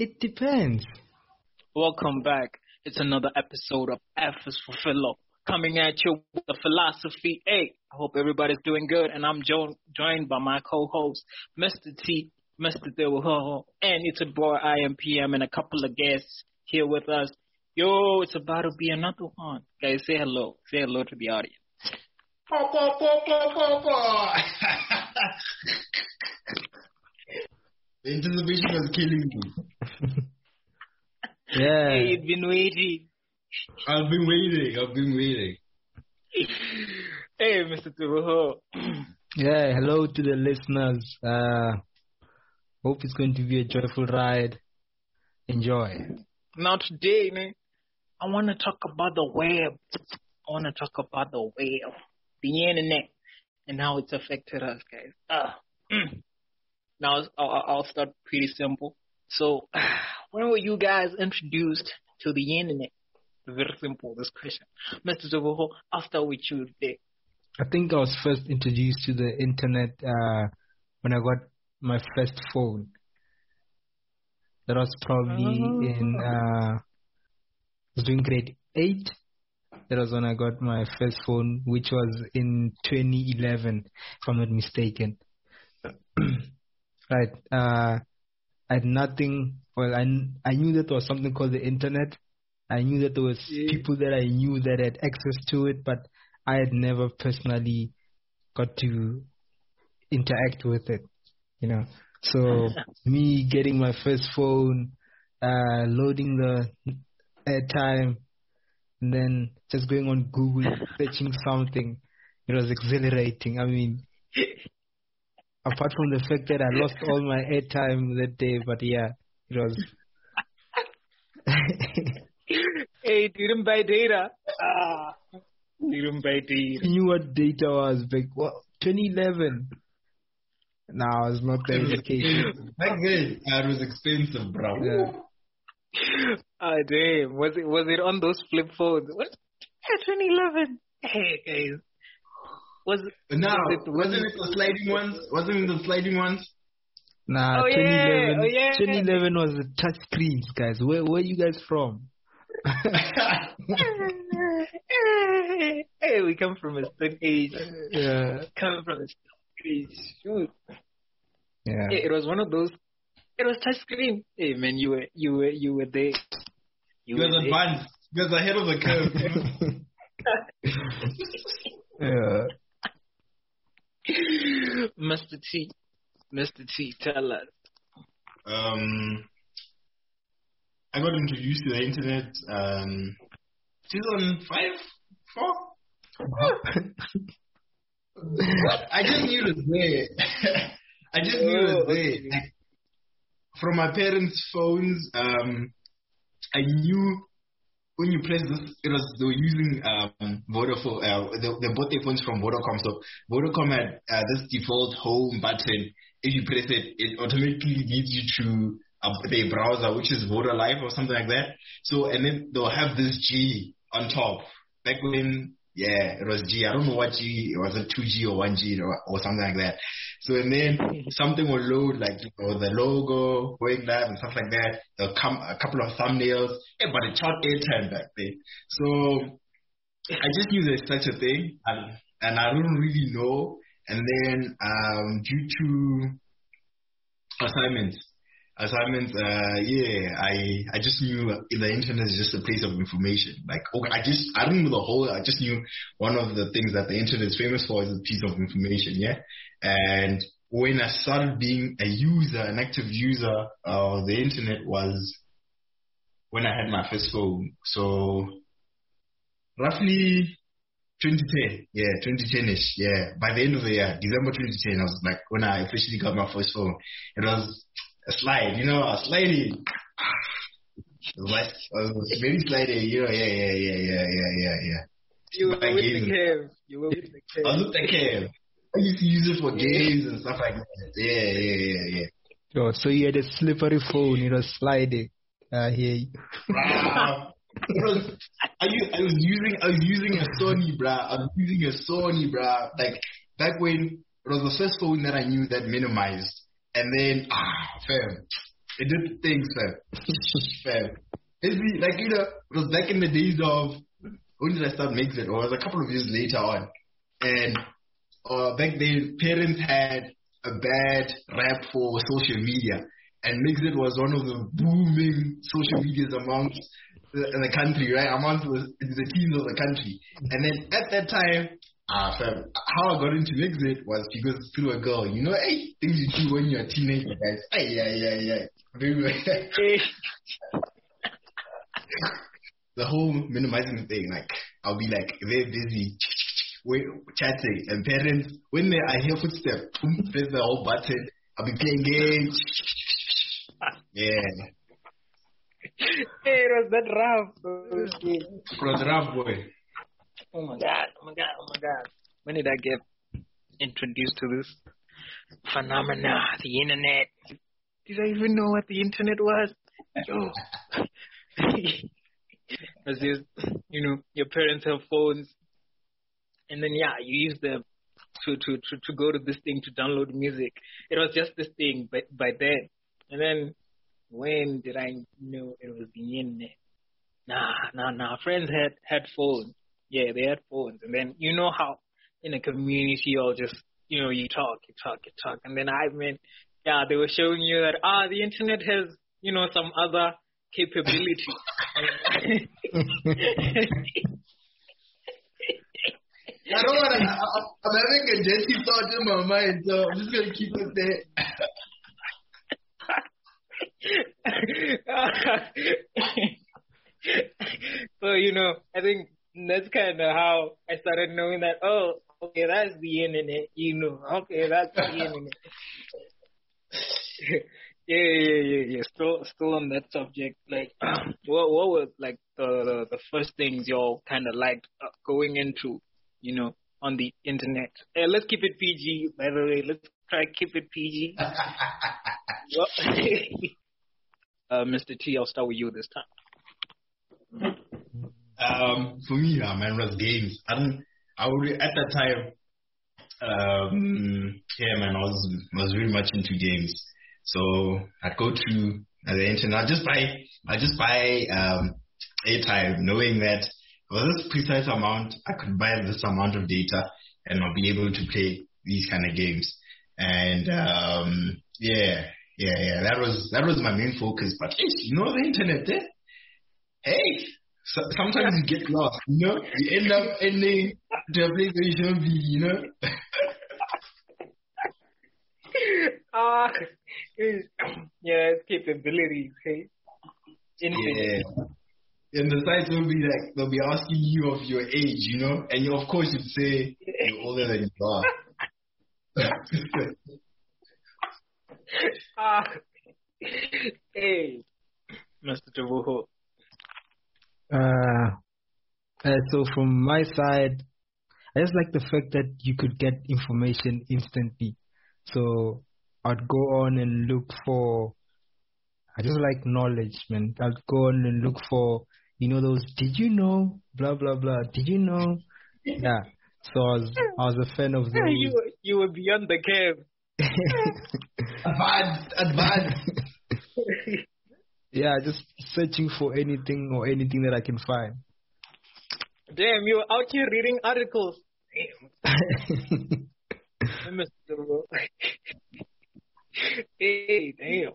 It depends. Welcome back. It's another episode of F is for Philo, coming at you with the philosophy A. I hope everybody's doing good, and I'm joined by my co-host, Mr T, Mr Tebza, and it's a boy iampm and a couple of guests here with us. Yo, it's about to be another one. Guys, say hello. Say hello to the audience. The anticipation was killing me. Yeah. Hey, you've been waiting. I've been waiting. Hey, Mr. Tebza. Yeah, hello to the listeners. Hope it's going to be a joyful ride. Enjoy. Now today, man, I want to talk about the web. The internet, and how it's affected us, guys. Now, I'll start pretty simple. So, when were you guys introduced to the internet? Very simple, this question. Mr. Tebza, I'll start with you today. I think I was first introduced to the internet when I got my first phone. That was probably I was doing grade 8. That was when I got my first phone, which was in 2011, if I'm not mistaken. Right. I had nothing. Well, I knew that there was something called the internet. I knew that there was people that I knew that had access to it, but I had never personally got to interact with it, you know. So me getting my first phone, loading the airtime, and then just going on Google, searching something, it was exhilarating. I mean, apart from the fact that I lost all my airtime that day, but yeah, it was... Hey, didn't buy data. I knew what data was back 2011. No, it's not the education. Back then, it was expensive, bro. Yeah. Damn. Was it on those flip phones? What? Yeah, 2011. Hey, guys. Wasn't it the sliding ones? Nah, 2011. Yeah. 2011 was the touch screens, guys. Where are you guys from? Hey, we come from a certain age. Yeah. Shoot. Yeah. Hey, it was one of those. It was touchscreen. Hey man, you were there. You were advanced. You guys ahead of the curve. Yeah. Mr. T, tell us. I got introduced to the internet. Season 5, 4. I just knew it was there. Like, from my parents' phones, I knew when you press this, they were using Vodafone. They bought their phones from Vodacom, so Vodacom had this default home button. If you press it, it automatically leads you to their browser, which is Vodalive or something like that. So, and then they'll have this G on top. Back when... Yeah, it was G. I don't know what G. It was a 2G or 1G or something like that. So, and then something will load, like, you know, the logo, going live and stuff like that. There'll come a couple of thumbnails. Yeah, but it's short airtime back then. So, I just knew there's such a thing, and I don't really know. And then, due to assignments, I just knew the internet is just a place of information. Like, okay, I don't know the whole, I just knew one of the things that the internet is famous for is a piece of information, yeah? And when I started being a user, an active user of the internet was when I had my first phone. So, roughly 2010, 2010-ish, yeah. By the end of the year, December 2010, I was like, when I officially got my first phone, it was... Sliding. Very sliding, you know, yeah. You were with the cave. I was with the cave. I used to use it for games and stuff like that. Yeah. Oh, so you had a slippery phone, it was sliding. I hear you. I was using a Sony, bruh. Like, back when it was the first phone that I knew that minimized. And then, fam, I didn't think so. Like, you know, it was back in the days of, when did I start MXit? Or it was a couple of years later on. And back then, parents had a bad rap for social media. And MXit was one of the booming social medias amongst the country, right? Amongst the teens of the country. And then at that time, how I got into MXit was because through a girl. You know, hey, things you do when you're a teenager, guys. The whole minimizing thing, like, I'll be like, they're busy chatting. And parents, when I hear footsteps, press the whole button. I'll be playing games. Yeah. Hey, it was that rough. Okay. It was rough, boy. Oh my god. When did I get introduced to this phenomena, the internet? Did I even know what the internet was? Yo. Because you know, your parents have phones, and then yeah, you use them to go to this thing to download music. It was just this thing, but by then. And then when did I know it was the internet? Nah. Friends had phones. Yeah, they had phones. And then you know how in a community all just, you know, you talk. And then they were showing you that, the internet has, you know, some other capability. I don't want to, I'm having a Jesse thought in my mind, so I'm just going to keep it there. So, you know, I think that's kind of how I started knowing that, oh, okay, that's the internet, you know. Okay, that's the internet. Yeah. Still on that subject, like, what was, like, the first things y'all kind of liked going into, you know, on the internet? Let's keep it PG, by the way. Let's try to keep it PG. Mr. T, I'll start with you this time. For me, man, was games. At that time, I was very much into games. So I'd go to the internet. I just buy airtime, knowing that for this precise amount, I could buy this amount of data, and I'll be able to play these kind of games. And that was my main focus. But you know, the internet, eh? Hey, so sometimes you get lost, you know. You end up ending to a place where you shouldn't be, you know. It's capabilities, hey. Infinite. Yeah. And the sites will be like, they'll be asking you of your age, you know, and you, of course, you'd say you're older than you are. Hey, Mr. Tebza. So from my side, I just like the fact that you could get information instantly. So I'd go on and look for, I just like knowledge, man. I'd go on and look for, you know, those, did you know, blah, blah, blah, did you know? Yeah. So I was a fan of those. You were beyond the curve. Advanced. Yeah, just searching for anything that I can find. Damn, you were out here reading articles. Hey, damn.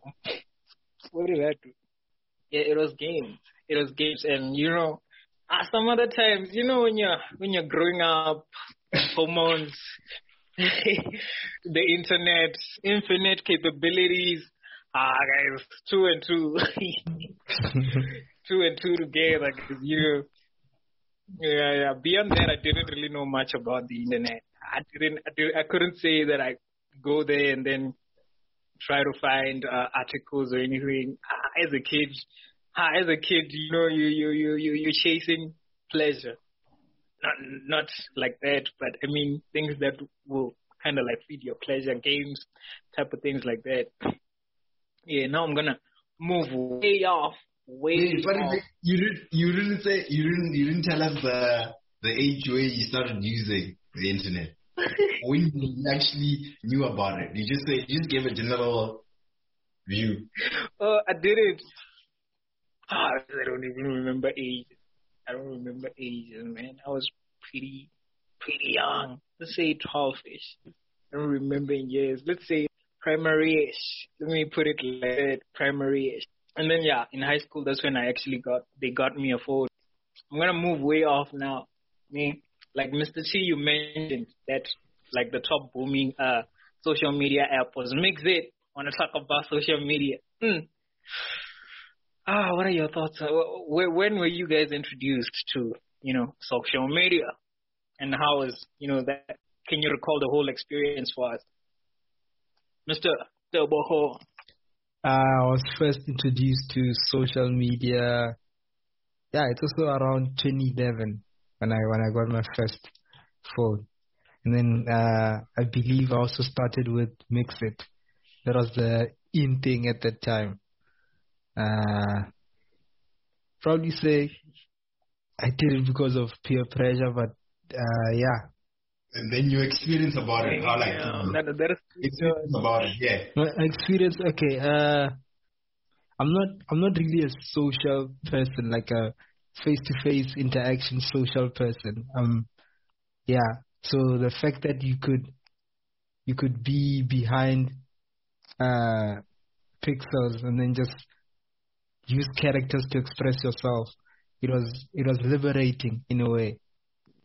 What did I do? Yeah, it was games. And, you know, some other times, you know, when you're growing up, hormones, the internet, infinite capabilities. Guys, 2 and 2. 2 and 2 together. Cause yeah. Beyond that, I didn't really know much about the internet. I couldn't say that I go there and then try to find articles or anything. As a kid, you know, you're chasing pleasure. Not like that, but I mean things that will kind of like feed your pleasure, games, type of things like that. Yeah, now I'm gonna move way off. You didn't tell us the age where you started using the internet. When you actually knew about it, you just gave a general view. Oh, I did it. Oh, I don't even remember age. I don't remember ages, man. I was pretty young. Let's say 12-ish. I don't remember years. Let's say primary-ish. Let me put it like that, primary-ish. And then, yeah, in high school, that's when I actually they got me a phone. I'm going to move way off now. Me, like Mr. T, you mentioned that, like, the top booming social media app was MXit. I want to talk about social media. What are your thoughts? When were you guys introduced to, social media? And how is, that? Can you recall the whole experience for us? Mr. Tebza. I was first introduced to social media. Yeah, it was also around 2011 when I got my first phone. And then I believe I also started with MXit. That was the in thing at that time. Probably say I did it because of peer pressure, but yeah. And then you experience about it, how like experience about it, yeah. My experience, okay. I'm not really a social person, like a face-to-face interaction social person. Yeah. So the fact that you could be behind pixels and then just use characters to express yourself. It was liberating in a way.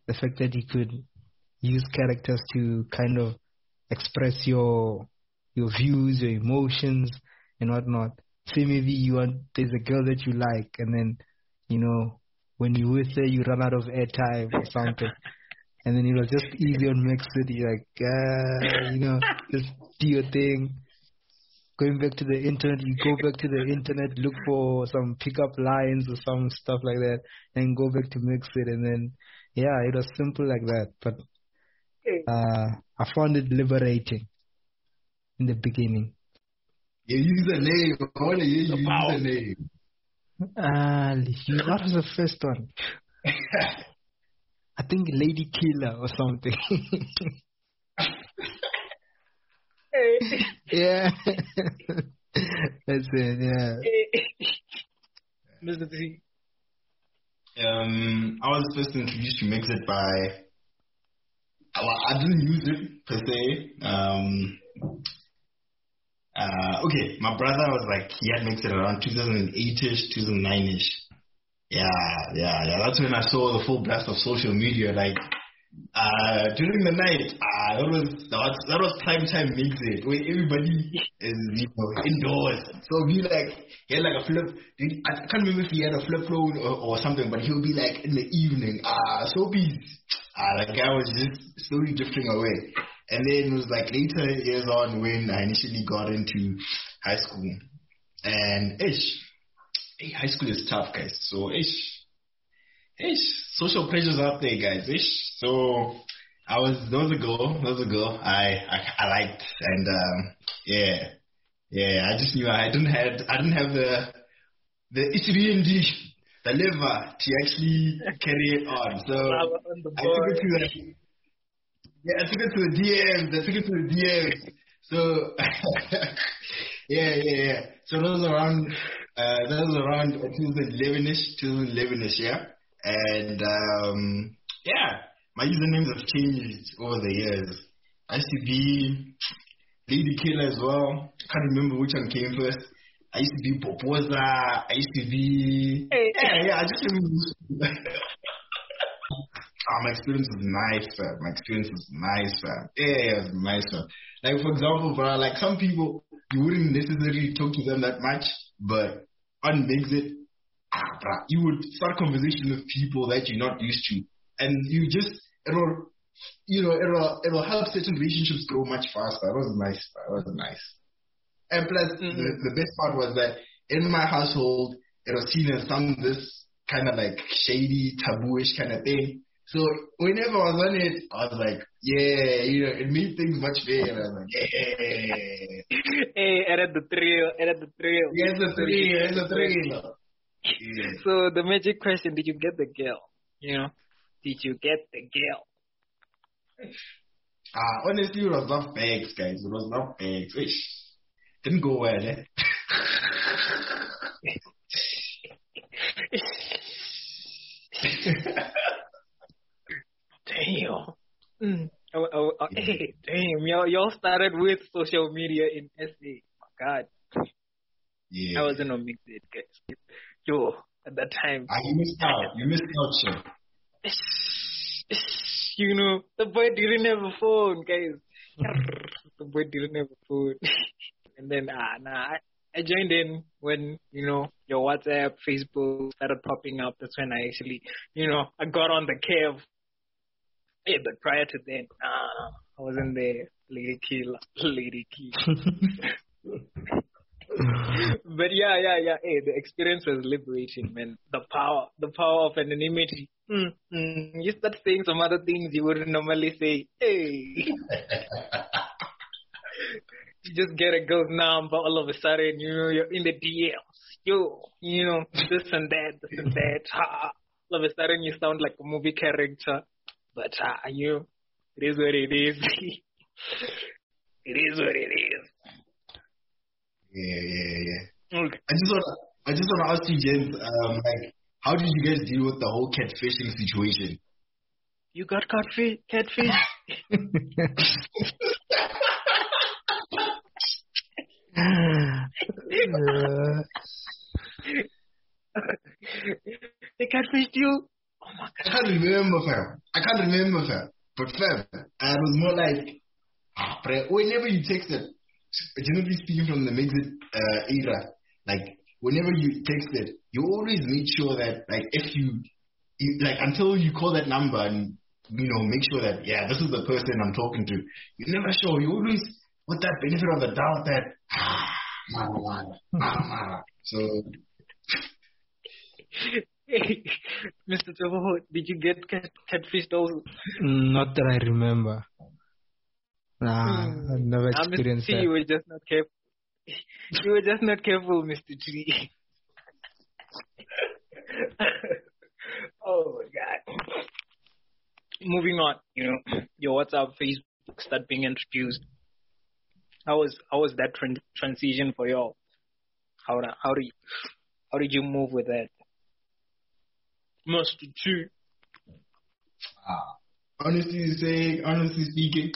The fact that you could use characters to kind of express your views, your emotions, and whatnot. Say maybe there's a girl that you like, and then when you're with her, you run out of airtime or something, and then it was just easy on MXit. You're like, just do your thing. Going back to the internet, you go back to the internet, look for some pickup lines or some stuff like that, and go back to MXit, and then it was simple like that. But I found it liberating in the beginning. You use the name. I want to hear you use the name. What was the first one? I think Lady Killer or something. Yeah. That's it, yeah. Mr. T. I was first introduced to MXit by... I didn't use it per se. Okay, my brother was like, he had MXit around 2008-ish, 2009-ish. Yeah. That's when I saw the full blast of social media. Like, during the night, that was time MXit, where everybody is indoors. So he had like a flip. I can't remember if he had a flip phone or something, but he'll be like in the evening. The guy was just slowly drifting away. And then it was like later years on when I initially got into high school. And high school is tough, guys. So social pressure's out there, guys. So there was a girl I liked, and I just knew I didn't have the itch, the lever to actually carry it on. So I took it to the DMs. So, yeah. So that was around 2011-ish, yeah. And, my usernames have changed over the years. I used to be Lady Killer as well. I can't remember which one came first. I used to be Popoza. I used to be... I just remember... My experience was nicer. Yeah, it was nicer. Like, for example, like some people, you wouldn't necessarily talk to them that much, but on MXit, you would start conversation with people that you're not used to. And you just, it'll help certain relationships grow much faster. It was nice, And plus, the best part was that in my household, it was seen as this kind of like shady, taboo-ish kind of thing. So whenever I was on it, I was like, it made things much better. I was like, It had the thrill. Yeah, it's a thrill. Yeah. So the magic question, did you get the girl? Honestly, it was not facts, guys. Didn't go well, eh? Damn. Oh, hey, damn, y'all started with social media in SA. God. Yeah. I wasn't on MXit, guys. Yo, at that time. You missed out, sir. You know, the boy didn't have a phone, guys. The boy didn't have a phone. And then, I joined in when, your WhatsApp, Facebook started popping up. That's when I actually, I got on the curve. Yeah, but prior to then, I wasn't there. Lady key. But yeah. Hey, the experience was liberating, man. The power of anonymity. You start saying some other things you wouldn't normally say. Hey, you just get a girl's number all of a sudden. You're in the DMs. This and that. All of a sudden, you sound like a movie character. But it is what it is. Yeah. Okay. I just want to ask you, James, how did you guys deal with the whole catfishing situation? You got catfish? They catfished you? Oh my God. I can't remember, fam. But, fam, I was more like, whenever you text it, generally speaking from the MXit era, like, whenever you text it, you always make sure that, like, if you until you call that number and, make sure that, this is the person I'm talking to. You're never sure. You always, with that benefit of the doubt that, mama. So... Mr. Tebza, did you get catfished also? Not that I remember. Nah, I've never experienced that. Mr. T, you were just not careful, Mr. T. Oh, my God. Moving on, your WhatsApp, Facebook start being introduced. How was that transition for y'all? How did you move with that? Must do. Honestly speaking,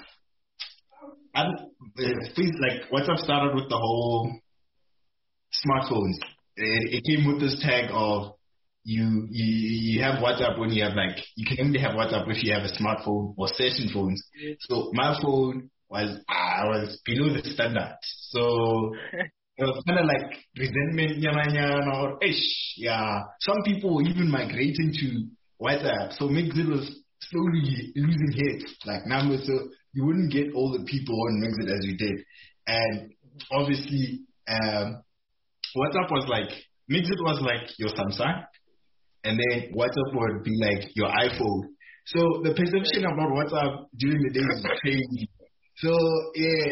WhatsApp started with the whole smartphones. It came with this tag of you have WhatsApp when you have you can only have WhatsApp if you have a smartphone or certain phones. So my phone was below the standard. So. It was kind of like resentment, or some people were even migrating to WhatsApp. So MXit was slowly losing hits, like numbers. So you wouldn't get all the people on MXit as you did. And obviously, WhatsApp was like, MXit was like your Samsung. And then WhatsApp would be like your iPhone. So the perception about WhatsApp during the day was crazy. So, yeah,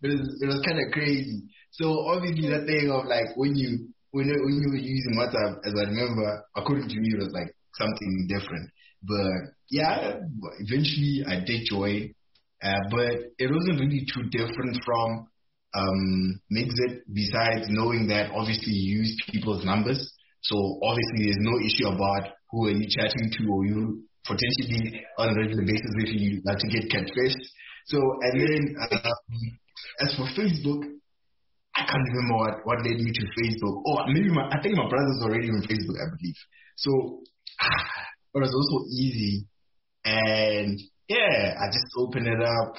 it was kind of crazy. So, obviously, that thing of, when you were using WhatsApp, as I remember, according to me, it was, something different. But, yeah, eventually, I did join. But it wasn't really too different from MXit, besides knowing that, obviously, you use people's numbers. So, obviously, there's no issue about who are you chatting to or you potentially on a regular basis if you like to get catfished. So, and then as for Facebook, I can't remember what led me to Facebook. Or maybe I think my brother's already on Facebook, I believe. So, it was also easy. And, I just opened it up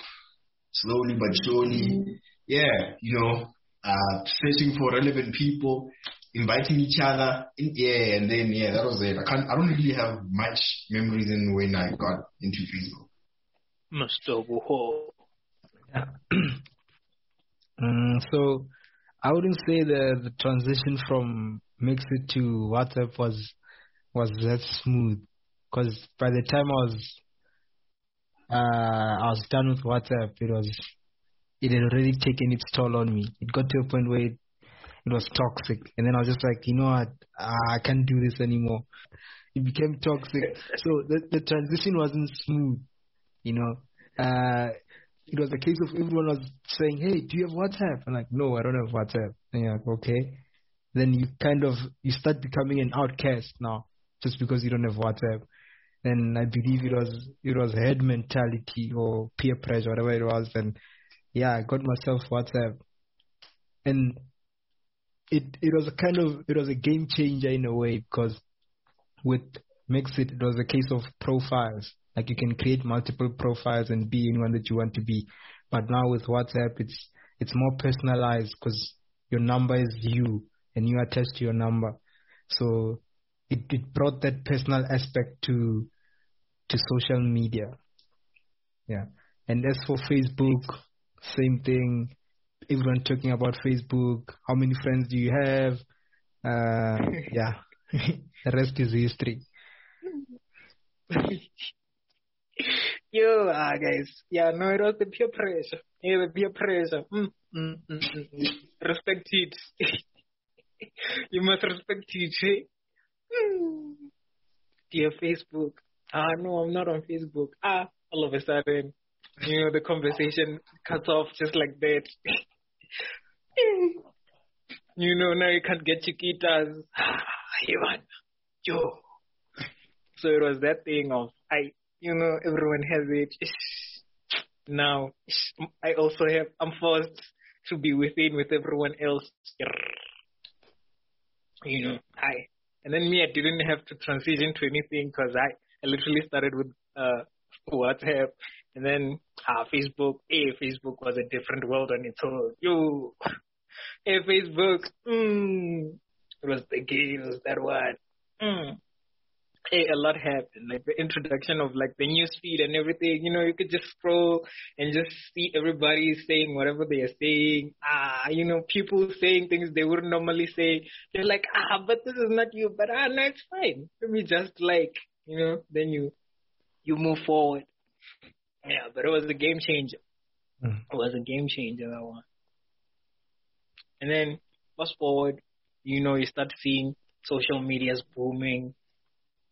slowly but surely. Yeah, searching for relevant people. Inviting each other, and then that was it. I don't really have much memories in when I got into Facebook. Mr. Woho. So I wouldn't say the transition from MXit to WhatsApp was that smooth, because by the time I was done with WhatsApp, it had already taken its toll on me. It got to a point where it was toxic, and then I was just like, what, I can't do this anymore. It became toxic. So the transition wasn't smooth. it was a case of everyone was saying, hey, do you have WhatsApp? I'm like, no, I don't have WhatsApp. And you're like, okay. Then you kind of, you start becoming an outcast now just because you don't have WhatsApp. And I believe it was head mentality or peer pressure, whatever it was. And yeah, I got myself WhatsApp. And it was a game changer in a way, because with MXit, it was a case of profiles. Like, you can create multiple profiles and be anyone that you want to be. But now with WhatsApp, it's more personalized, because your number is you and you attach to your number. So it brought that personal aspect to social media. Yeah. And as for Facebook, same thing. Everyone talking about Facebook. How many friends do you have? Yeah. The rest is history. Yo, guys. Yeah, no, it was the peer pressure. Yeah, the peer pressure. Respect it. You must respect it, eh? Dear Facebook. No, I'm not on Facebook. All of a sudden, you know, the conversation cuts off just like that. You know, now you can't get chiquitas. Yo. So it was that thing of, you know, everyone has it. Now, I also have, I'm forced to be with everyone else. You know, and then me, I didn't have to transition to anything, because I literally started with WhatsApp, and then Facebook. Facebook was a different world on its own. Yo, Facebook, it was the game, it was that one. A lot happened, like the introduction of like the news feed and everything. You know, you could just scroll and just see everybody saying whatever they are saying. You know, people saying things they wouldn't normally say. They're like, but this is not you. But no, it's fine. Let me just, like, you know. Then you move forward. Yeah, but it was a game changer. It was a game changer, that one. And then fast forward, you know, you start seeing social media's booming.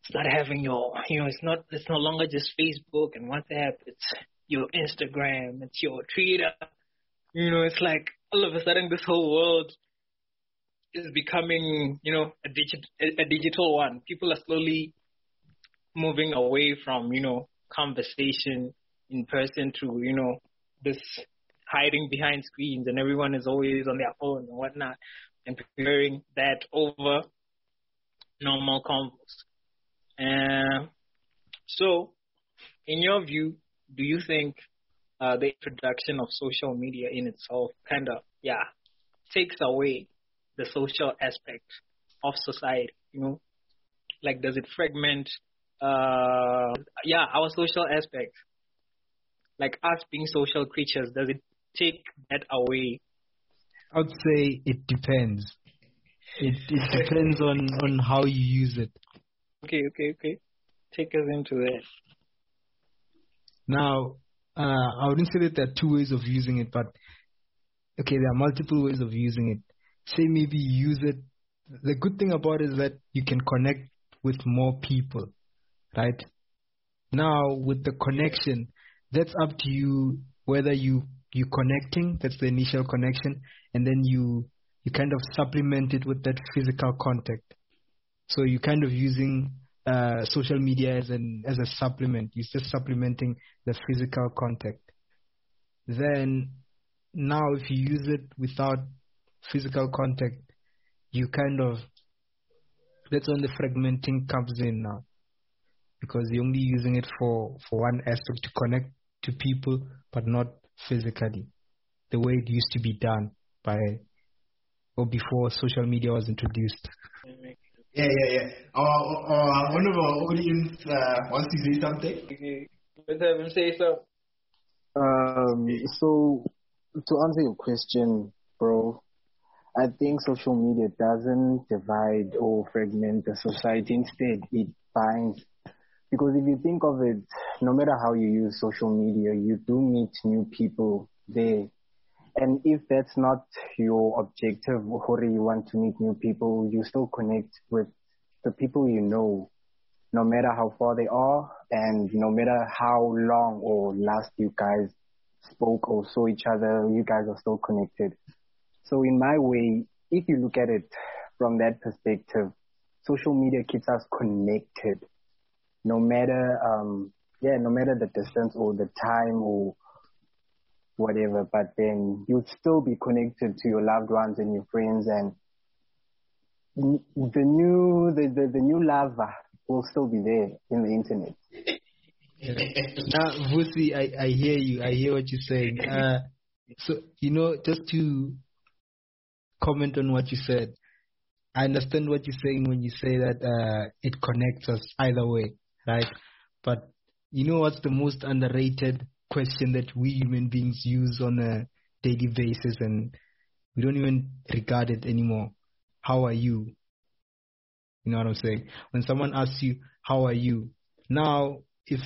Start having your, you know, it's no longer just Facebook and WhatsApp. It's your Instagram. It's your Twitter. You know, it's like all of a sudden this whole world is becoming, you know, a digital one. People are slowly moving away from, you know, conversation in person to, you know, this hiding behind screens, and everyone is always on their phone and whatnot, and preferring that over normal convos. So, in your view, do you think the introduction of social media in itself kind of, takes away the social aspect of society, you know? Like, does it fragment, our social aspect? Like, us being social creatures, does it take that away? I would say it depends. It depends on how you use it. Okay. Take us into that. Now, I wouldn't say that there are two ways of using it, but, okay, there are multiple ways of using it. Say maybe you use it. The good thing about it is that you can connect with more people, right? Now, with the connection, that's up to you whether you're connecting, that's the initial connection, and then you kind of supplement it with that physical contact. So you're kind of using social media as a supplement. You're just supplementing the physical contact. Then now if you use it without physical contact, you kind of, that's when the fragmenting comes in now, because you're only using it for one aspect, to connect to people, but not physically, the way it used to be done by, or before social media was introduced. Yeah. Or one of our audience wants to say something. Okay. Let's have him say so. So, to answer your question, bro, I think social media doesn't divide or fragment the society. Instead, it binds. Because if you think of it, no matter how you use social media, you do meet new people there. And if that's not your objective, or you want to meet new people, you still connect with the people you know, no matter how far they are and no matter how long or last you guys spoke or saw each other, you guys are still connected. So in my way, if you look at it from that perspective, social media keeps us connected, no matter the distance or the time or whatever. But then you'll still be connected to your loved ones and your friends, and the new lover will still be there in the internet. Vusi, I hear you. I hear what you're saying. Just to comment on what you said, I understand what you're saying when you say that it connects us either way, right? But you know what's the most underrated question that we human beings use on a daily basis, and we don't even regard it anymore? How are you? You know what I'm saying? When someone asks you, how are you? Now, if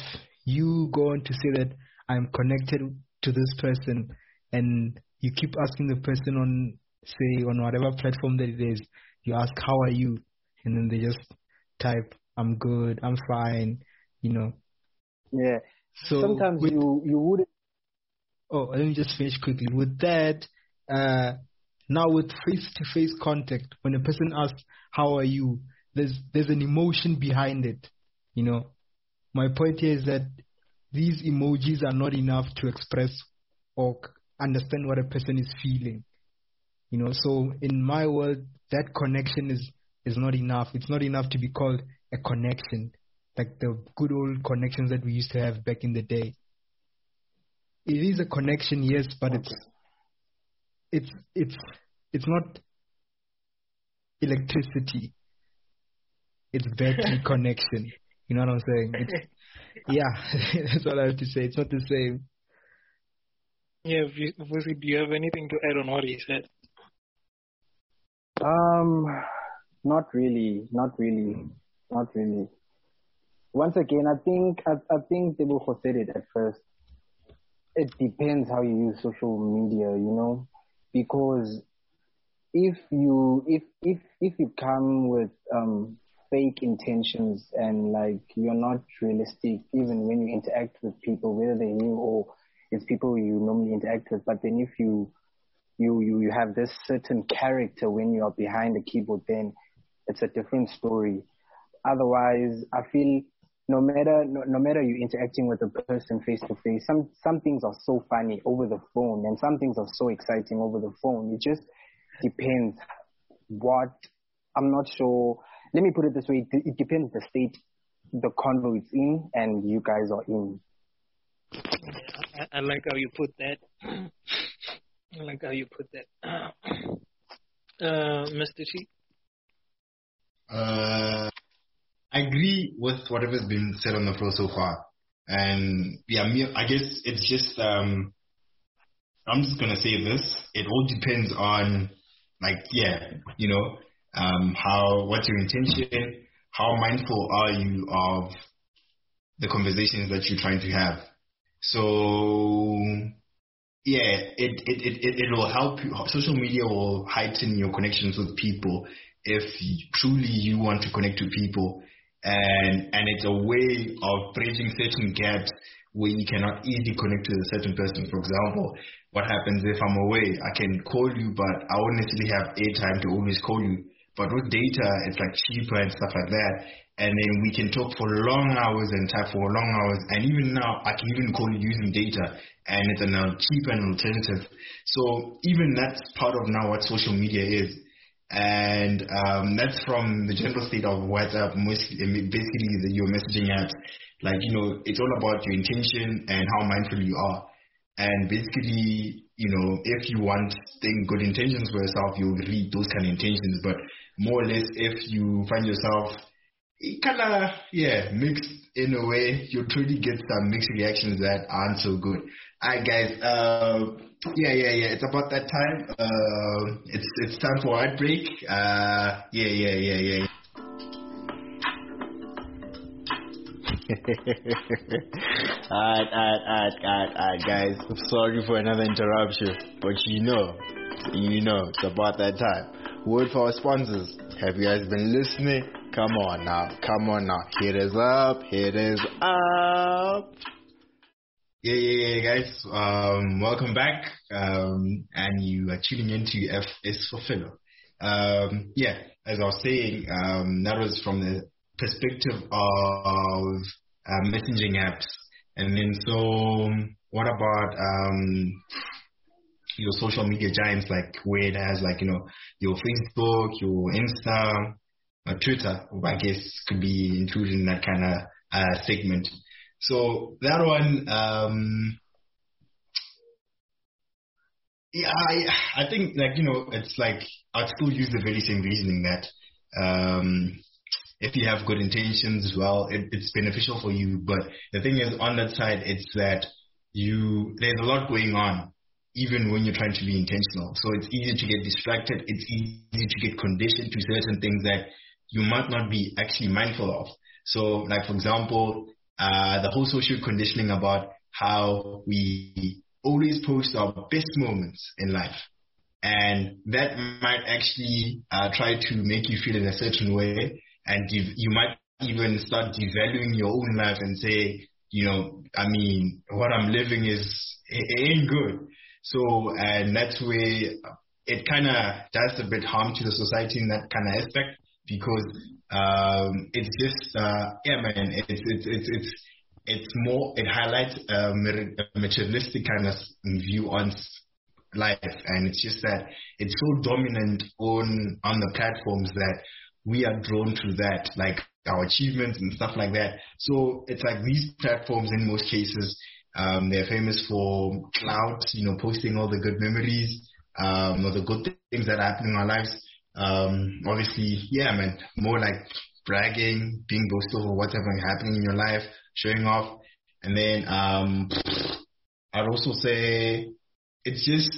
you go on to say that I'm connected to this person, and you keep asking the person on whatever platform that it is, you ask, how are you? And then they just type, I'm good, I'm fine, you know. Yeah. So sometimes you wouldn't. Oh, let me just finish quickly. With that, now with face-to-face contact, when a person asks, how are you? There's an emotion behind it, you know. My point here is that these emojis are not enough to express or understand what a person is feeling. You know, so in my world, that connection is not enough. It's not enough to be called a connection, like the good old connections that we used to have back in the day. It is a connection, yes, but okay. It's not electricity. It's battery connection. You know what I'm saying? That's all I have to say. It's not the same. Yeah, Vusi, do you have anything to add on what he said? Not really. Once again, I think Tebogo said it at first. It depends how you use social media, you know, because if you come with fake intentions and like you're not realistic, even when you interact with people, whether they're new or it's people you normally interact with, but then if you have this certain character when you are behind the keyboard, then it's a different story. Otherwise, I feel no matter you're interacting with a person face to face, some things are so funny over the phone and some things are so exciting over the phone. It just depends what, I'm not sure. Let me put it this way. It depends the state the convo is in and you guys are in. I like how you put that. Mr. T? I agree with whatever's been said on the floor so far. And I guess it's just, I'm just going to say this. It all depends on what's your intention? How mindful are you of the conversations that you're trying to have? So it will help you. Social media will heighten your connections with people if truly you want to connect to people. And it's a way of bridging certain gaps where you cannot easily connect to a certain person. For example, what happens if I'm away? I can call you, but I won't necessarily have airtime to always call you. But with data, it's like cheaper and stuff like that. And then we can talk for long hours and type for long hours. And even now, I can even call you using data. And it's a cheaper alternative. So even that's part of now what social media is. And that's from the general state of WhatsApp, basically your messaging apps. It's all about your intention and how mindful you are. And basically, if you want good intentions for yourself, you'll read those kind of intentions. But more or less, if you find yourself kind of, mixed in a way, you'll truly get some mixed reactions that aren't so good. All right, guys. It's about that time. It's time for our break. All right, guys. Sorry for another interruption, but it's about that time. Word for our sponsors. Have you guys been listening? Come on now. Hit us up. Yeah, guys. Welcome back. And you are tuning into F is for Philo. As I was saying, that was from the perspective of messaging apps. And then so what about your social media giants, like where it has your Facebook, your Insta, or Twitter, I guess could be included in that kind of segment. So that one, I think it's like I'd still use the very same reasoning that if you have good intentions, well, it's beneficial for you. But the thing is, on that side, it's that there's a lot going on, even when you're trying to be intentional. So it's easy to get distracted. It's easy to get conditioned to certain things that you might not be actually mindful of. So, like, for example, the whole social conditioning about how we always post our best moments in life. And that might actually try to make you feel in a certain way. And you might even start devaluing your own life and say, what I'm living it ain't good. So, and that's where it kind of does a bit harm to the society in that kind of aspect, because it's just it's more, it highlights a materialistic kind of view on life, and it's just that it's so dominant on the platforms that we are drawn to that, like our achievements and stuff like that. So it's like these platforms in most cases, they're famous for clout, posting all the good memories or the good things that happen in our lives. Obviously, more like bragging, being boastful over what's happening in your life, showing off. And then I'd also say it's just,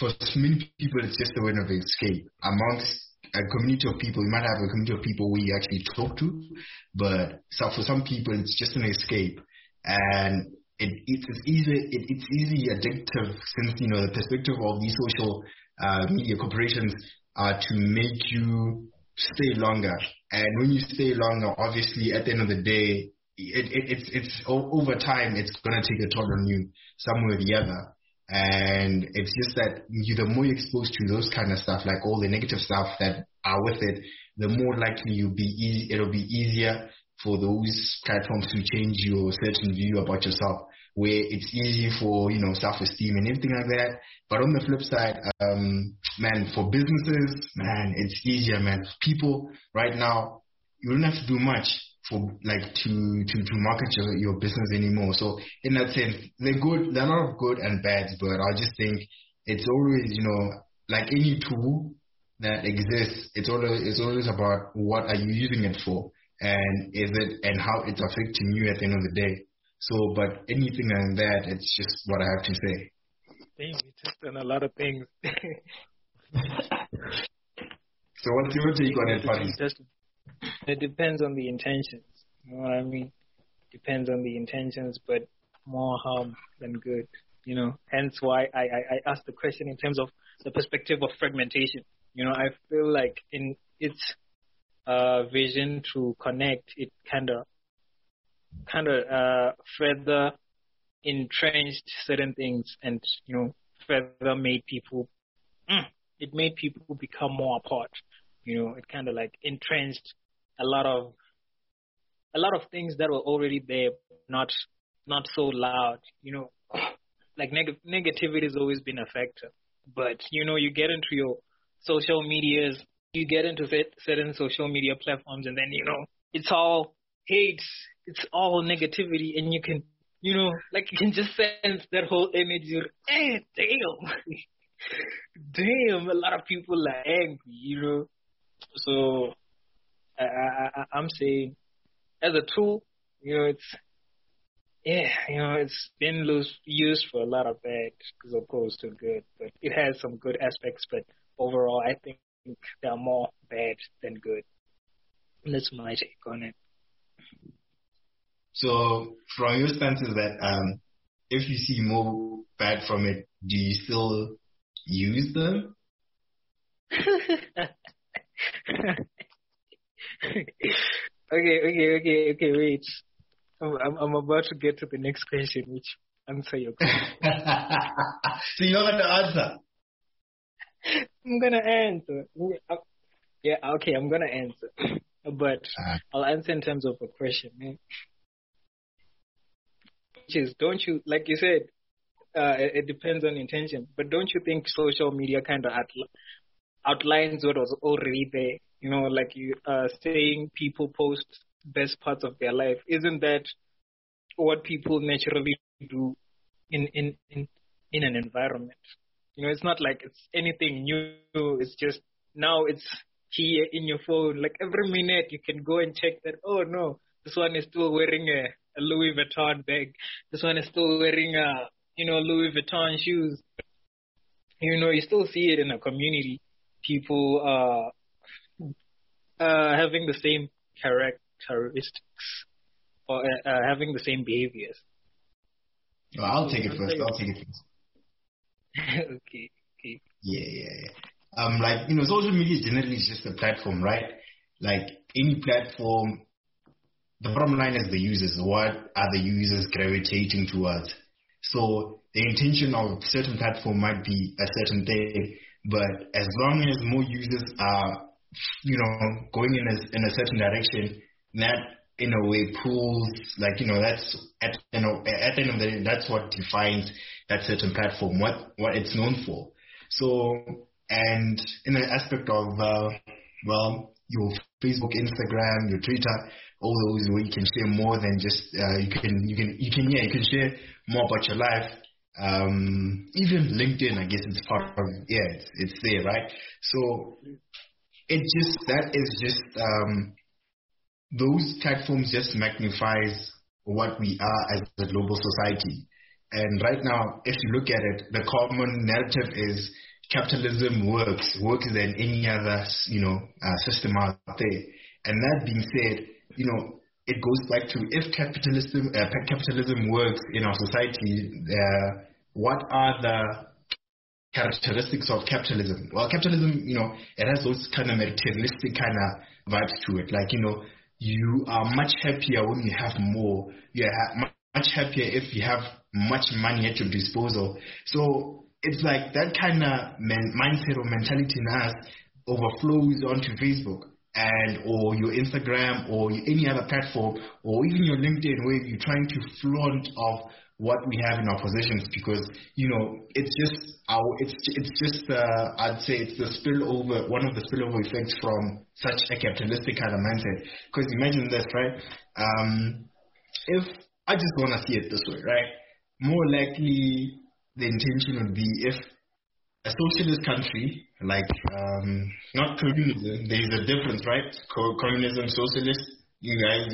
for many people, it's just a way of escape. Amongst a community of people, you might have a community of people where you actually talk to, but so for some people, it's just an escape. And it's easy addictive, since, the perspective of these social media corporations are to make you stay longer. And when you stay longer, obviously, at the end of the day, it's over time, it's going to take a toll on you, some way or the other. And it's just that the more you're exposed to those kind of stuff, like all the negative stuff that are with it, the more likely it'll be easier for those platforms to change your certain view about yourself, where it's easy for, self-esteem and everything like that. But on the flip side, for businesses, it's easier, People right now, you don't have to do much to market your business anymore. So in that sense, they're good. There are a lot of good and bads, but I just think it's always, like any tool that exists, it's always about what are you using it for, and how it's affecting you at the end of the day. So, but anything like that, it's just what I have to say. Dang, you just done a lot of things. So what's your take on it, buddy? It depends on the intentions. You know what I mean? Depends on the intentions, but more harm than good. Hence why I asked the question in terms of the perspective of fragmentation. I feel like in its vision to connect, it kind of further entrenched certain things, and further made people. It made people become more apart. It kind of entrenched a lot of things that were already there, not so loud. Negativity has always been a factor, but you get into your social medias, you get into certain social media platforms, and then it's all hate. It's all negativity, and you can, you can just sense that whole energy. Damn, a lot of people are angry, So I'm saying, as a tool, it's been used for a lot of bad as opposed to good, but it has some good aspects. But overall, I think there are more bad than good. That's my take on it. So from your stance is that if you see more bad from it, do you still use them? Okay, wait. I'm about to get to the next question, which answer your question. So you're not going to answer? I'm going to answer. Yeah, okay, I'm going to answer. But I'll answer in terms of a question, man. Which is, don't you, like you said, it depends on intention, but don't you think social media kind of outlines what was already there? You know, like you saying people post best parts of their life. Isn't that what people naturally do in an environment? You know, it's not like it's anything new. It's just now it's here in your phone. Like every minute you can go and check that, oh, no, this one is still wearing a Louis Vuitton bag. This one is still wearing a... Louis Vuitton shoes. You know, you still see it in a community. People having the same characteristics or having the same behaviors. Well, I'll take it first. Okay. Yeah. Social media generally is just a platform, right? Like any platform, the bottom line is the users. What are the users gravitating towards? So the intention of a certain platform might be a certain thing, but as long as more users are, going in a certain direction, that in a way pulls, that's at the end of the day, that's what defines that certain platform, what it's known for. So, and in the aspect of your Facebook, Instagram, your Twitter, all those where you can share more than just you can share more about your life. Even LinkedIn, I guess it's part of it's there, right? So those platforms just magnifies what we are as a global society. And right now, if you look at it, the common narrative is capitalism works than any other, system out there. And that being said, it goes back to if capitalism works in our society, what are the characteristics of capitalism? Well, capitalism, it has those kind of materialistic kind of vibes to it. Like, you are much happier when you have more. You're much happier if you have much money at your disposal. So it's like that kind of mindset or mentality in us overflows onto Facebook or your Instagram or any other platform or even your LinkedIn where you're trying to flaunt of what we have in our possessions because, I'd say it's one of the spillover effects from such a capitalistic kind of mindset. Because imagine this, right? If I just want to see it this way, right? More likely the intention would be if a socialist country, not communism, there is a difference, right? Communism, socialist, you guys,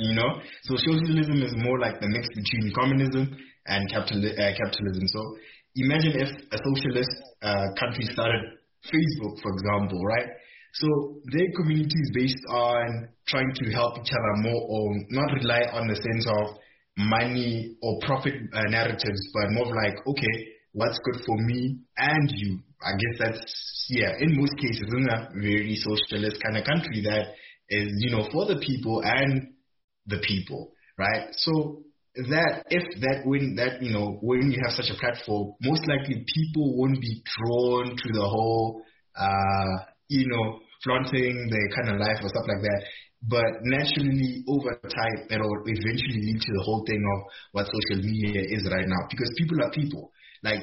So socialism is more like the mix between communism and capitalism. So imagine if a socialist country started Facebook, for example, right? So their community is based on trying to help each other more or not rely on the sense of money or profit narratives, but more of like, okay, what's good for me and you? I guess that's, in most cases, in a very socialist kind of country that is, for the people and the people, right? So when you have such a platform, most likely people won't be drawn to the whole, flaunting their kind of life or stuff like that. But naturally, over time, it'll eventually lead to the whole thing of what social media is right now. Because people are people. Like,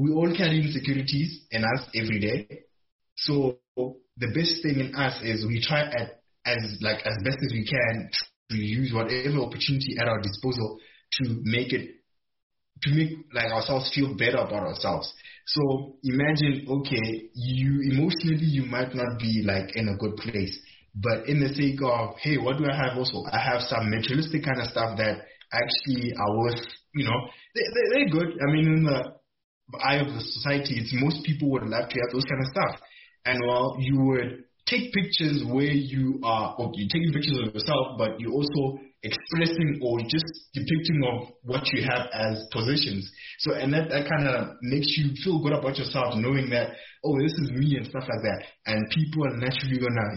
we all carry insecurities in us every day. So the best thing in us is we try as best as we can to use whatever opportunity at our disposal to make ourselves feel better about ourselves. So imagine, okay, you emotionally, you might not be in a good place. But in the sake of, hey, what do I have also? I have some materialistic kind of stuff that actually are worth, they're good. I mean, in the eye of the society, it's most people would love to have those kind of stuff. And while you would take pictures where you are, or you're taking pictures of yourself, but you're also expressing or just depicting of what you have as possessions. So, and that kind of makes you feel good about yourself, knowing that, oh, this is me and stuff like that. And people are naturally gonna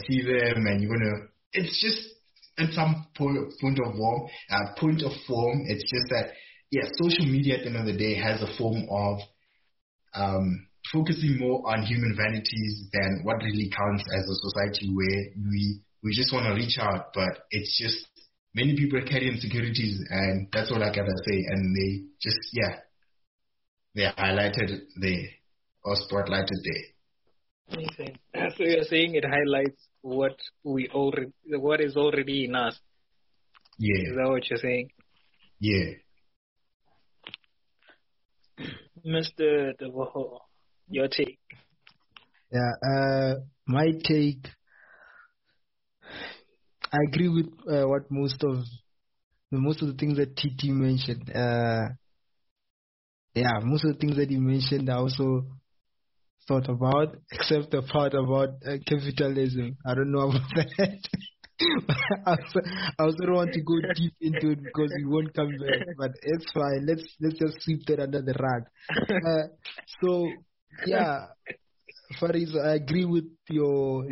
see them, and you're gonna. It's just at some point of form. It's just that yeah, social media at the end of the day has a form of focusing more on human vanities than what really counts as a society, where we just want to reach out, but it's just many people carry insecurities, and that's all I gotta say. And they just, yeah, they're highlighted there or spotlighted there. Makes sense. So you're saying it highlights what is already in us. Yeah. Is that what you're saying? Yeah. Mr. Tebza, your take. Yeah, my take. I agree with what most of the things that TT mentioned. Most of the things that he mentioned I also thought about, except the part about capitalism. I don't know about that. I also don't want to go deep into it because we won't come back. But it's fine. Let's just sweep that under the rug. Fariz, I agree with your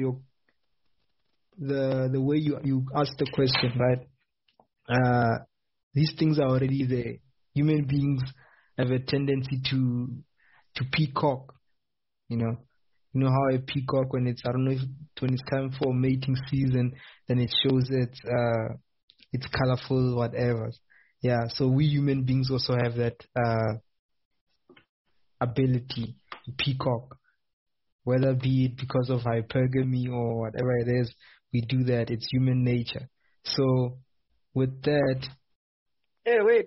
the way you asked the question, right? These things are already there. Human beings have a tendency to peacock, you know. You know how a peacock, when it's time for mating season, then it shows it's colorful, whatever. Yeah, so we human beings also have that ability to peacock, whether be it because of hypergamy or whatever it is. We do that. It's human nature. So with that... Hey, wait.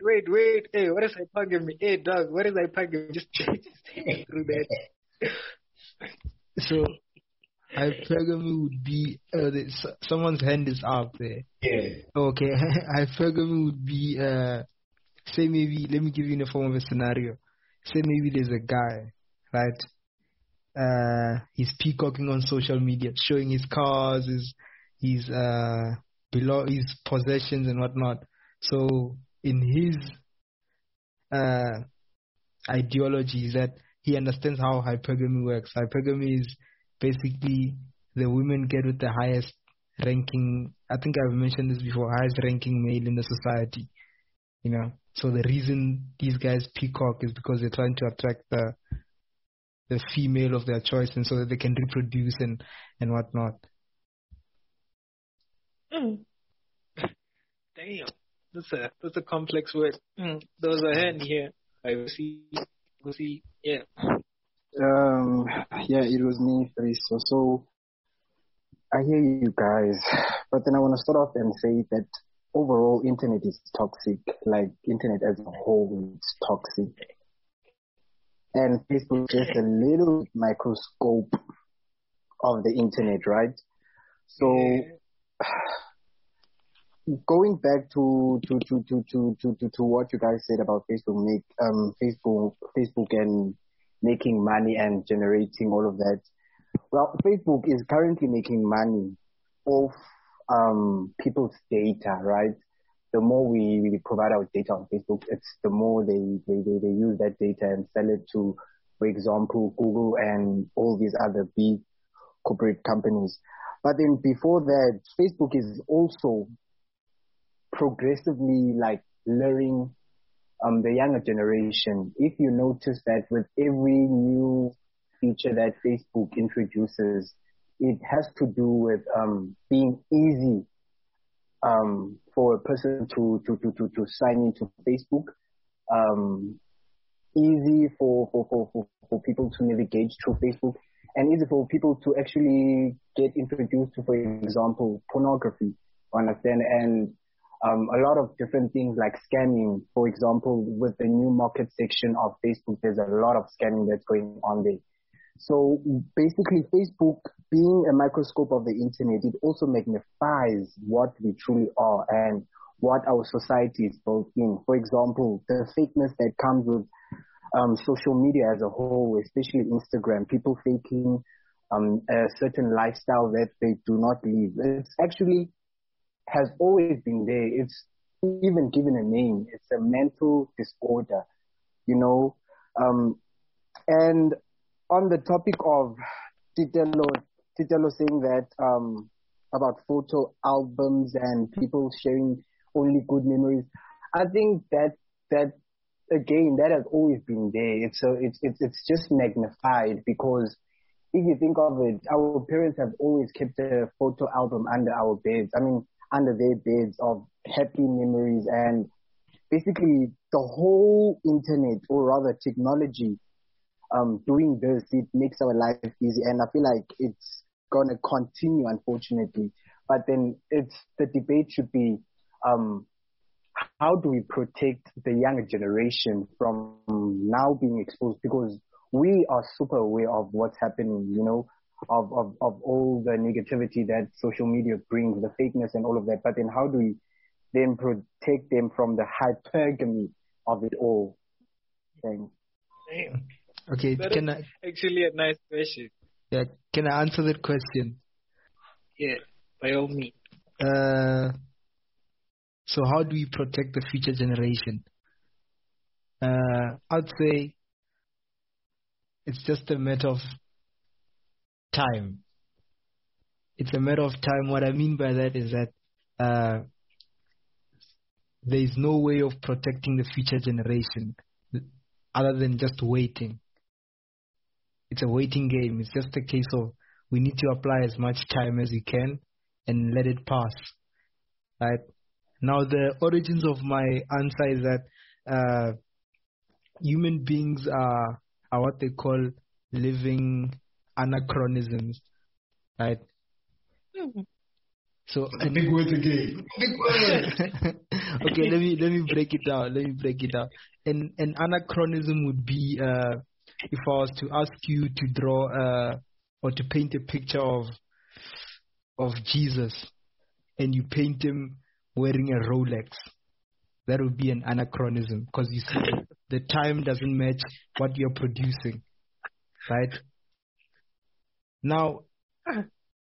Hey, what is hypergamy? Hey, dog, what is hypergamy? Just stay through that. So hypergamy would be... someone's hand is up there. Yeah. Okay, hypergamy would be... say maybe... Let me give you in the form of a scenario. Say maybe there's a guy, right? He's peacocking on social media, showing his cars, his possessions and whatnot. So in his ideology is that he understands how hypergamy works. Hypergamy is basically the women get with the highest ranking. I think I've mentioned this before. Highest ranking male in the society. You know. So the reason these guys peacock is because they're trying to attract the female of their choice, and so that they can reproduce and whatnot. Damn, that's a complex word. There was a hand here. I see. Yeah. It was me, Friso. So I hear you guys, but then I want to start off and say that overall, internet is toxic. Like internet as a whole is toxic. And Facebook is a little microscope of the internet, right? So going back to what you guys said about Facebook, Facebook and making money and generating all of that. Well, Facebook is currently making money off people's data, right? The more we provide our data on Facebook, it's the more they use that data and sell it to, for example, Google and all these other big corporate companies. But then before that, Facebook is also progressively luring the younger generation. If you notice that with every new feature that Facebook introduces, it has to do with being easy for a person to sign into Facebook, easy for people to navigate through Facebook, and easy for people to actually get introduced to, for example, pornography, understand, and a lot of different things like scamming. For example, with the new market section of Facebook, there's a lot of scamming that's going on there. So basically, Facebook, being a microscope of the internet, it also magnifies what we truly are and what our society is built in. For example, the fakeness that comes with social media as a whole, especially Instagram, people faking a certain lifestyle that they do not live. It actually has always been there. It's even given a name. It's a mental disorder, you know. And on the topic of Titelo saying that about photo albums and people sharing only good memories, I think that again, that has always been there. It's just magnified, because if you think of it, our parents have always kept a photo album under our beds. I mean, under their beds, of happy memories. And basically the whole internet, or rather technology, doing this, it makes our life easy. And I feel like it's going to continue, unfortunately. But then the debate should be, how do we protect the younger generation from now being exposed? Because we are super aware of what's happening, you know, of all the negativity that social media brings, the fakeness and all of that. But then how do we then protect them from the hypergamy of it all? Thanks. Damn. Okay, that can is actually a nice question. Yeah, can I answer that question? Yeah, by all means. So how do we protect the future generation? I'd say it's just a matter of time. It's a matter of time. What I mean by that is that there is no way of protecting the future generation other than just waiting. It's a waiting game. It's just a case of we need to apply as much time as we can and let it pass. Right? Now, the origins of my answer is that human beings are what they call living anachronisms, right? Mm-hmm. So big words again. Big words. Okay, let me break it down. An anachronism would be if I was to ask you to draw or to paint a picture of Jesus, and you paint him wearing a Rolex, that would be an anachronism, because you see the time doesn't match what you're producing, right? Now,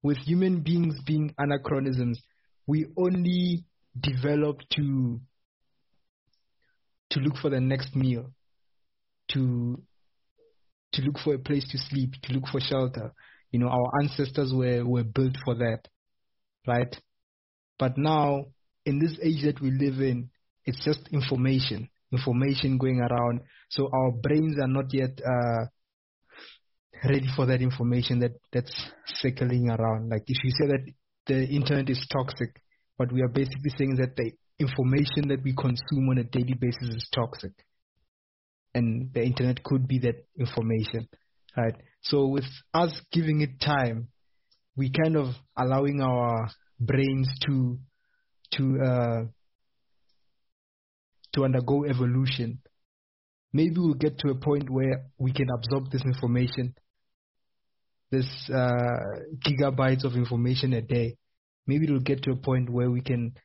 with human beings being anachronisms, we only develop to look for the next meal, to look for a place to sleep, to look for shelter. You know, our ancestors were built for that, right? But now, in this age that we live in, it's just information going around. So our brains are not yet ready for that information that's circling around. Like, if you say that the internet is toxic, what we are basically saying is that the information that we consume on a daily basis is toxic, and the internet could be that information, right? So with us giving it time, we kind of allowing our brains to undergo evolution. Maybe we'll get to a point where we can absorb this information, this gigabytes of information a day. Maybe it'll get to a point where we can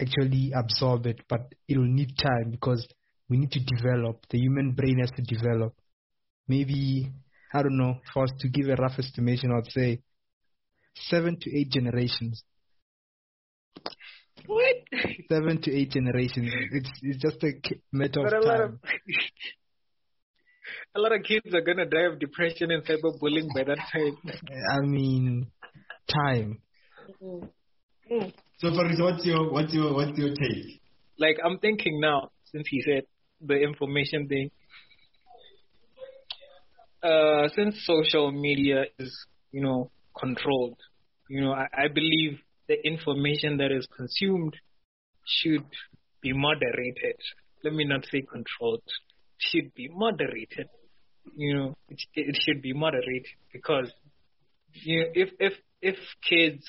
actually absorb it, but it'll need time, because we need to develop. The human brain has to develop. Maybe, I don't know, if I was to give a rough estimation, I'd say 7 to 8 generations. What? 7 to 8 generations. It's just a matter of time. A lot of kids are gonna die of depression and cyberbullying by that time. I mean, time. So, Faris, what's your take? Like, I'm thinking now, since he said the information thing. Since social media is, you know, controlled, you know, I believe the information that is consumed should be moderated. Let me not say controlled. Should be moderated. You know, it should be moderated, because, you know, if kids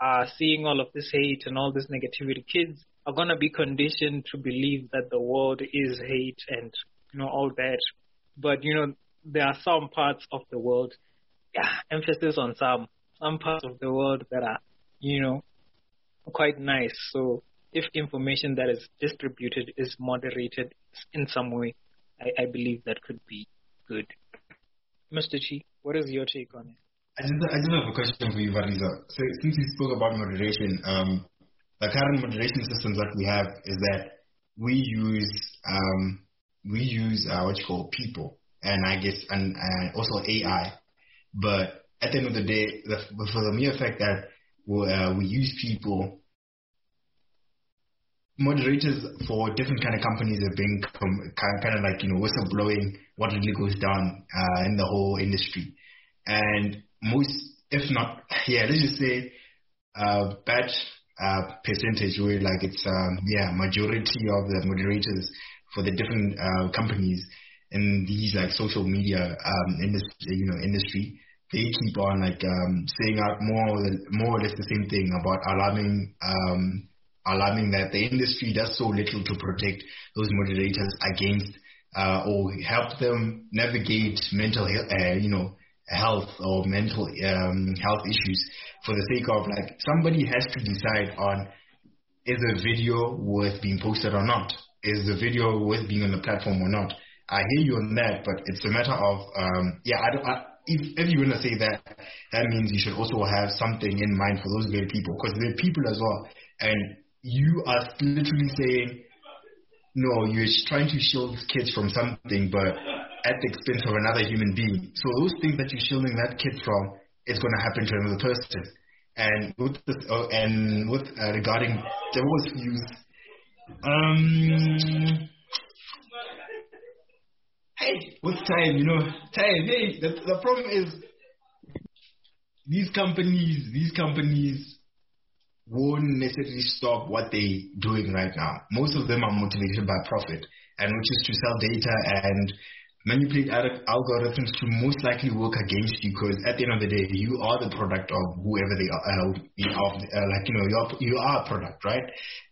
are seeing all of this hate and all this negativity, kids are gonna be conditioned to believe that the world is hate and, you know, all that. But, you know, there are some parts of the world, emphasis on some parts of the world that are, you know, quite nice. So if information that is distributed is moderated in some way, I believe that could be good. Mr. Chi, what is your take on it? I just have a question for you, Vanessa. So since you spoke about moderation, the current moderation system that we have is that we use what you call people, and I guess and also AI. But at the end of the day, for the mere fact that we use people moderators for different kind of companies have been kind of like, whistleblowing what really goes down in the whole industry. And most, if not, let's just say bad percentage where like it's, majority of the moderators for the different companies in these like social media industry, they keep on like saying out more or less the same thing about alarming that the industry does so little to protect those moderators against or help them navigate mental health or mental health issues, for the sake of like somebody has to decide on, is a video worth being posted or not? Is the video worth being on the platform or not? I hear you on that, but it's a matter of if you're going to say that, that means you should also have something in mind for those very people, because they're people as well. And you are literally saying, no, you're trying to shield kids from something, but at the expense of another human being. So those things that you're shielding that kid from, it's going to happen to another person. And with this, regarding divorce views, what's time? Time. Hey, the problem is these companies won't necessarily stop what they're doing right now. Most of them are motivated by profit, and which is to sell data and manipulate algorithms to most likely work against you, because at the end of the day, you are the product of whoever they are. You are a product, right?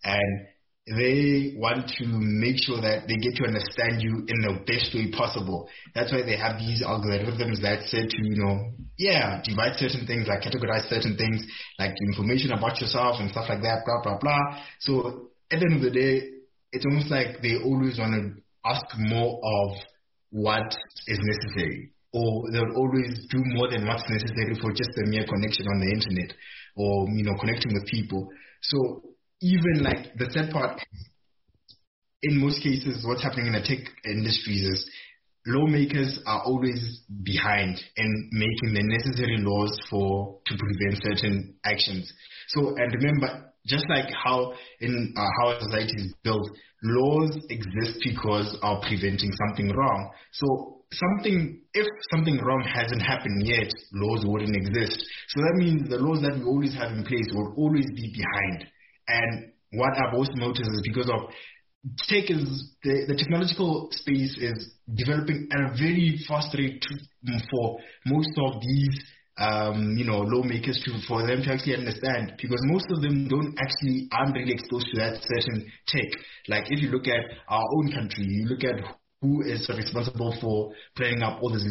And they want to make sure that they get to understand you in the best way possible. That's why they have these algorithms that say to, divide certain things, like categorize certain things, like information about yourself and stuff like that, blah, blah, blah. So at the end of the day, it's almost like they always want to ask more of what is necessary, or they'll always do more than what's necessary for just a mere connection on the internet or, connecting with people. So even like the sad part, in most cases, what's happening in the tech industries is lawmakers are always behind in making the necessary laws to prevent certain actions. So, and remember, just like how in how society is built, laws exist because of preventing something wrong. So if something wrong hasn't happened yet, laws wouldn't exist. So that means the laws that we always have in place will always be behind. And what I've also noticed is because of tech is the technological space is developing at a very fast rate for most of these, lawmakers for them to actually understand, because most of them aren't really exposed to that certain tech. Like if you look at our own country, you look at who is responsible for planning up all this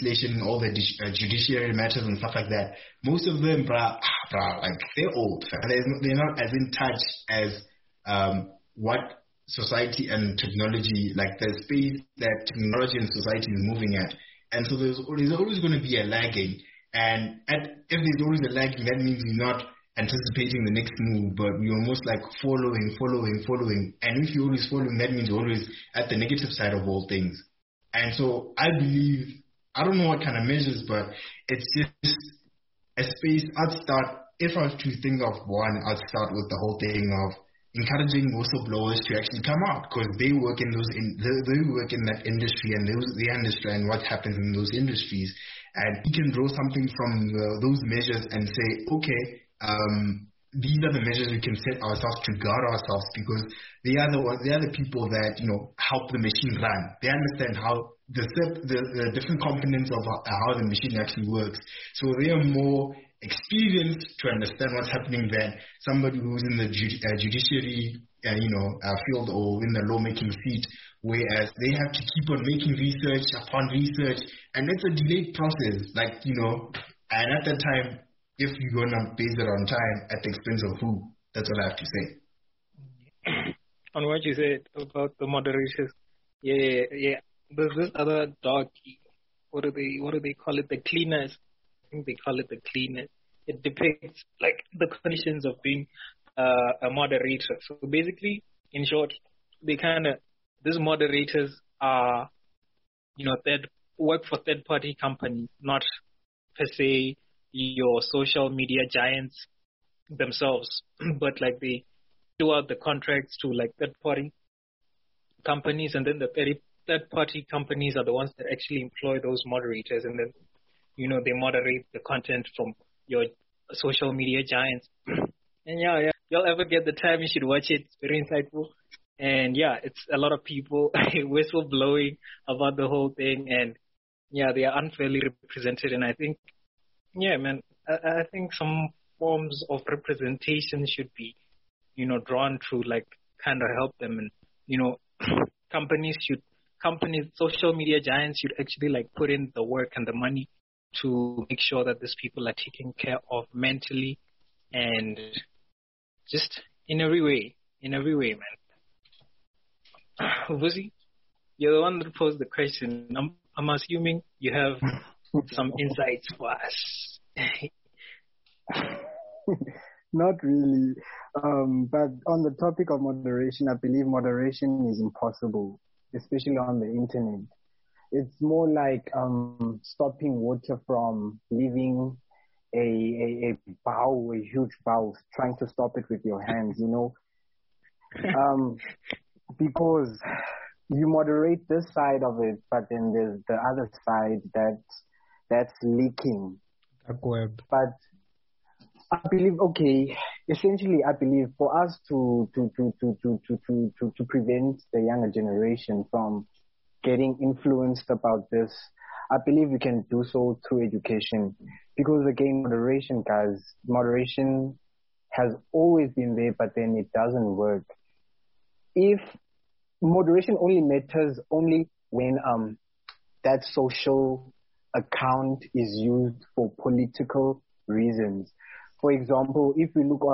legislation, all the judiciary matters and stuff like that. Most of them, they're old. They're not as in touch as what society and technology, like the space that technology and society is moving at. And so there's always going to be a lagging. And if there's always a lagging, that means you're not anticipating the next move, but you're almost like following. And if you're always following, that means you're always at the negative side of all things. And so I believe, I don't know what kind of measures, but it's just a space I'd start, if I was to think of one, I'd start with the whole thing of encouraging whistleblowers to actually come out, because they work in that industry, and they understand what happens in those industries. And you can draw something from those measures and say, okay, these are the measures we can set ourselves to guard ourselves, because they are the people that help the machine run. They understand how the different components of how the machine actually works. So they are more experienced to understand what's happening than somebody who's in the judiciary field or in the lawmaking seat, whereas they have to keep on making research upon research, and it's a delayed process. And at that time, if you're going to base it on time at the expense of who, that's all I have to say. On what you said about the moderators, there's this other dog, what do they call it? The cleaners. I think they call it the cleaners. It depicts like the conditions of being a moderator. So basically, in short, these moderators are, work for third-party companies, not per se your social media giants themselves, but like they do out the contracts to like third-party companies, and then the third-party companies are the ones that actually employ those moderators, and then, you know, they moderate the content from your social media giants. And yeah, you'll ever get the time, you should watch it. It's very insightful. And yeah, it's a lot of people whistleblowing about the whole thing, and yeah, they are unfairly represented. And I think, yeah, man, I think some forms of representation should be, you know, drawn through, like, kind of help them. And, you know, social media giants should actually, like, put in the work and the money to make sure that these people are taken care of mentally and just in every way, man. Vuzi, you're the one that posed the question. I'm assuming you have some insights for us. Not really. But on the topic of moderation, I believe moderation is impossible, especially on the internet. It's more like stopping water from leaving a huge bowl, trying to stop it with your hands, you know. Because you moderate this side of it, but then there's the other side that's leaking. But I believe, essentially, for us to prevent the younger generation from getting influenced about this, I believe we can do so through education. Because again, moderation, guys, moderation has always been there, but then it doesn't work. If moderation only matters only when that social account is used for political reasons. For example, if we look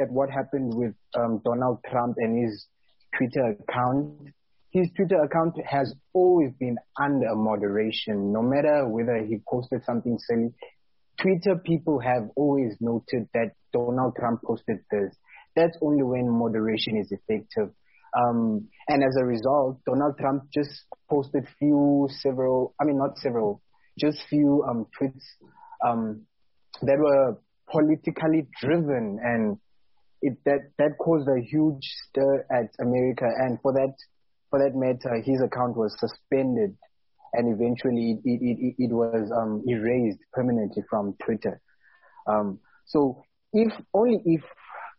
at what happened with Donald Trump and his Twitter account, his Twitter account has always been under moderation. No matter whether he posted something silly, Twitter people have always noted that Donald Trump posted this. That's only when moderation is effective. And as a result, Donald Trump just posted few tweets that were politically driven, and that caused a huge stir at America. And for that matter, his account was suspended, and eventually it was erased permanently from Twitter. So if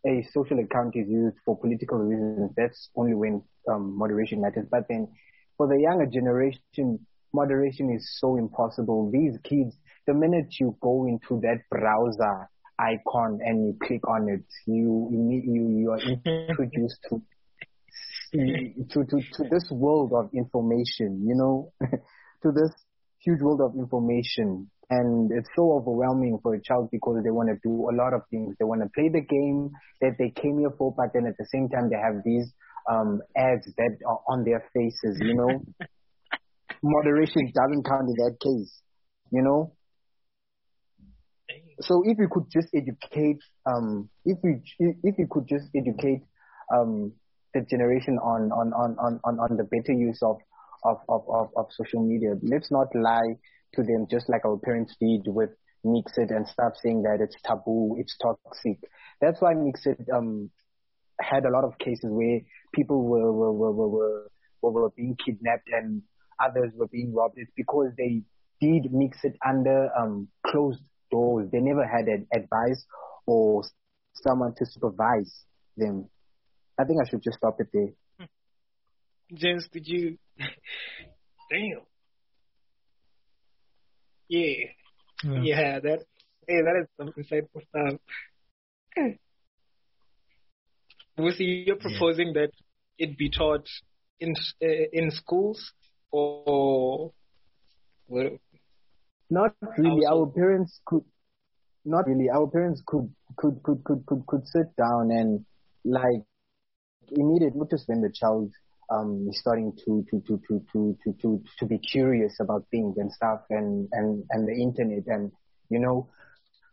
a social account is used for political reasons, that's only when moderation matters. But then for the younger generation, moderation is so impossible. These kids, the minute you go into that browser icon and you click on it, you are introduced to this world of information, you know, to this huge world of information. And it's so overwhelming for a child because they want to do a lot of things. They want to play the game that they came here for, but then at the same time they have these ads that are on their faces, you know. Moderation doesn't count in that case, you know. So if we could just educate, the generation on the better use of social media. Let's not lie to them, just like our parents did with MXit and stuff, saying that it's taboo, it's toxic. That's why MXit had a lot of cases where people were being kidnapped and others were being robbed. It's because they did MXit under closed doors. They never had advice or someone to supervise them. I think I should just stop it there. James, did you? Damn. Yeah, that is some insightful stuff. We'll see, you're proposing that it be taught in schools or well, not really. Our parents could sit down and like immediately notice when the child is starting to be curious about things and stuff and the internet, and you know,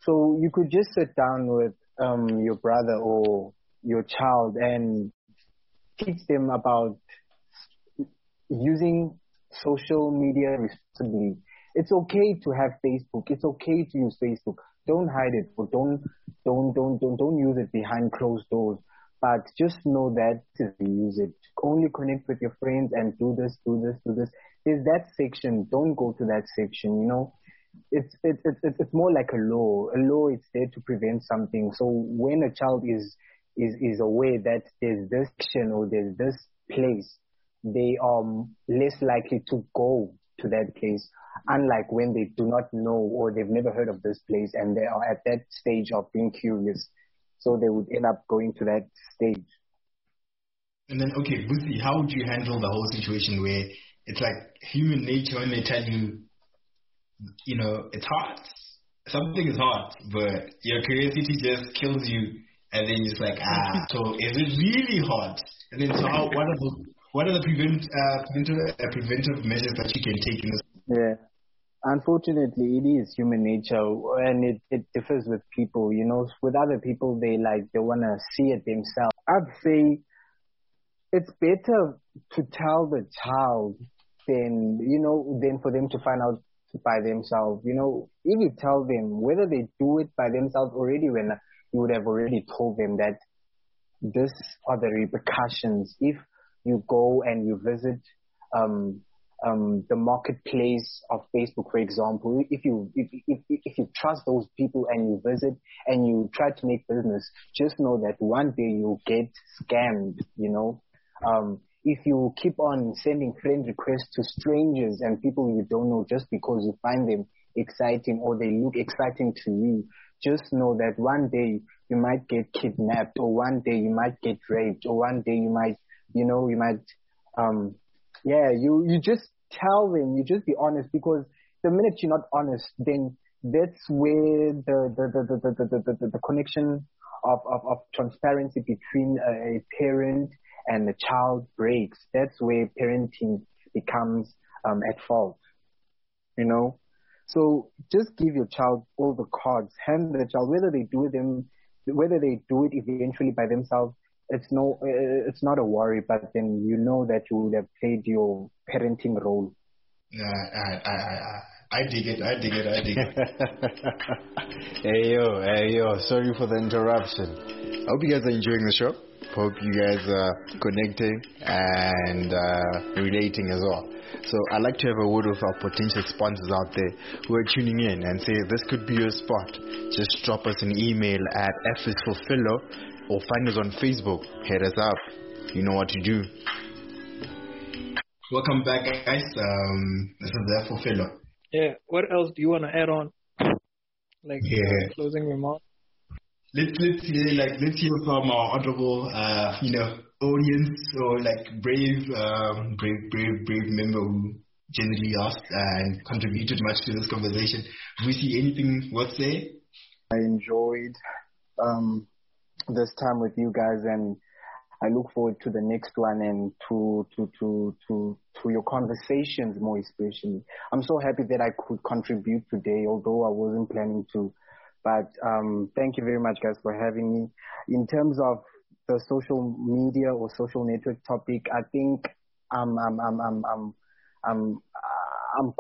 so you could just sit down with your brother or your child and teach them about using social media responsibly. It's okay to have Facebook. It's okay to use Facebook. Don't hide it, or don't use it behind closed doors. But just know that use it. Only connect with your friends and do this. There's that section. Don't go to that section, you know. It's more like a law. A law is there to prevent something. So when a child is aware that there's this section or there's this place, they are less likely to go to that place, unlike when they do not know or they've never heard of this place and they are at that stage of being curious. So they would end up going to that stage. And then, okay, Buzi, how would you handle the whole situation where it's like human nature when they tell you, you know, it's hard. Something is hard, but your curiosity just kills you. And then it's like, so is it really hard? And then so what are the preventive measures that you can take in this? Yeah. Unfortunately, it is human nature, and it differs with people. You know, with other people, they want to see it themselves. I'd say it's better to tell the child than for them to find out by themselves. You know, if you tell them, whether they do it by themselves already, when you would have already told them that this are the repercussions. If you go and you visit the marketplace of Facebook, for example, if you trust those people and you visit and you try to make business, just know that one day you'll get scammed, you know. If you keep on sending friend requests to strangers and people you don't know just because you find them exciting or they look exciting to you, just know that one day you might get kidnapped, or one day you might get raped, or one day you might, you just tell them, you just be honest, because the minute you're not honest, then that's where the connection of transparency between a parent and the child breaks. That's where parenting becomes at fault, you know. So just give your child all the cards, hand the child, whether they do it eventually by themselves, it's not a worry, but then you know that you would have played your parenting role. Yeah, I dig it. Hey yo, sorry for the interruption. I hope you guys are enjoying the show. Hope you guys are connecting and relating as well. So I'd like to have a word with our potential sponsors out there who are tuning in and say this could be your spot. Just drop us an email at F is for Philo, or find us on Facebook. Hit us up. You know what to do. Welcome back, guys. This is F for Philo. Yeah. What else do you want to add on? Closing remarks. Let's hear from our honorable audience, or brave member who generally asked and contributed much to this conversation. Do we see anything worth saying? I enjoyed this time with you guys, and I look forward to the next one and to your conversations more especially. I'm so happy that I could contribute today, although I wasn't planning to. But thank you very much, guys, for having me. In terms of the social media or social network topic, I think I'm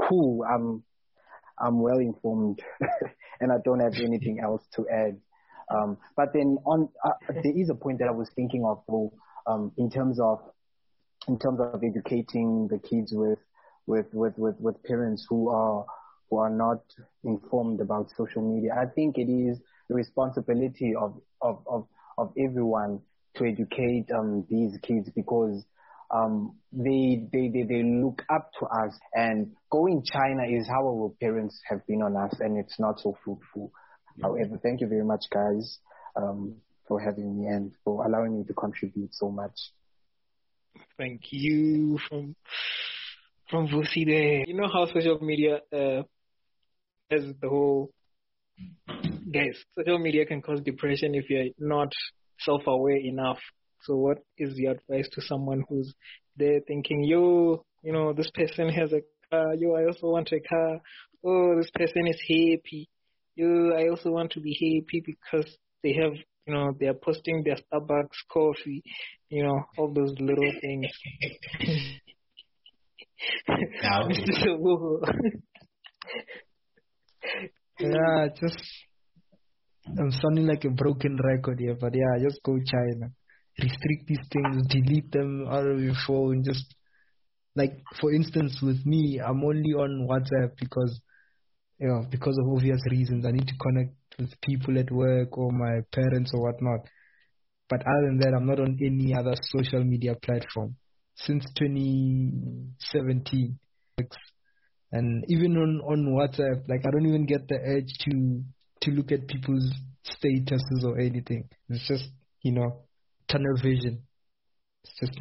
cool. I'm well informed, and I don't have anything else to add. But then there is a point that I was thinking of, though, in terms of educating the kids with parents who are not informed about social media. I think it is the responsibility of everyone to educate these kids, because they look up to us, and going China is how our parents have been on us, and it's not so fruitful. However, thank you very much, guys, for having me and for allowing me to contribute so much. Thank you from Vusi there. You know how social media has the whole... Guys, social media can cause depression if you're not self-aware enough. So what is your advice to someone who's there thinking, this person has a car, I also want a car, this person is happy, I also want to be happy because they have, they are posting their Starbucks coffee, all those little things. Yeah, I'm sounding like a broken record here, but just go China. restrict these things, delete them out of your phone. Just like, for instance, with me, I'm only on WhatsApp because, you know, because of obvious reasons. I need to connect with people at work or my parents or whatnot. But other than that, I'm not on any other social media platform since 2017. And even on WhatsApp, like, I don't even get the urge to look at people's statuses or anything. It's just, you know, tunnel vision. It's just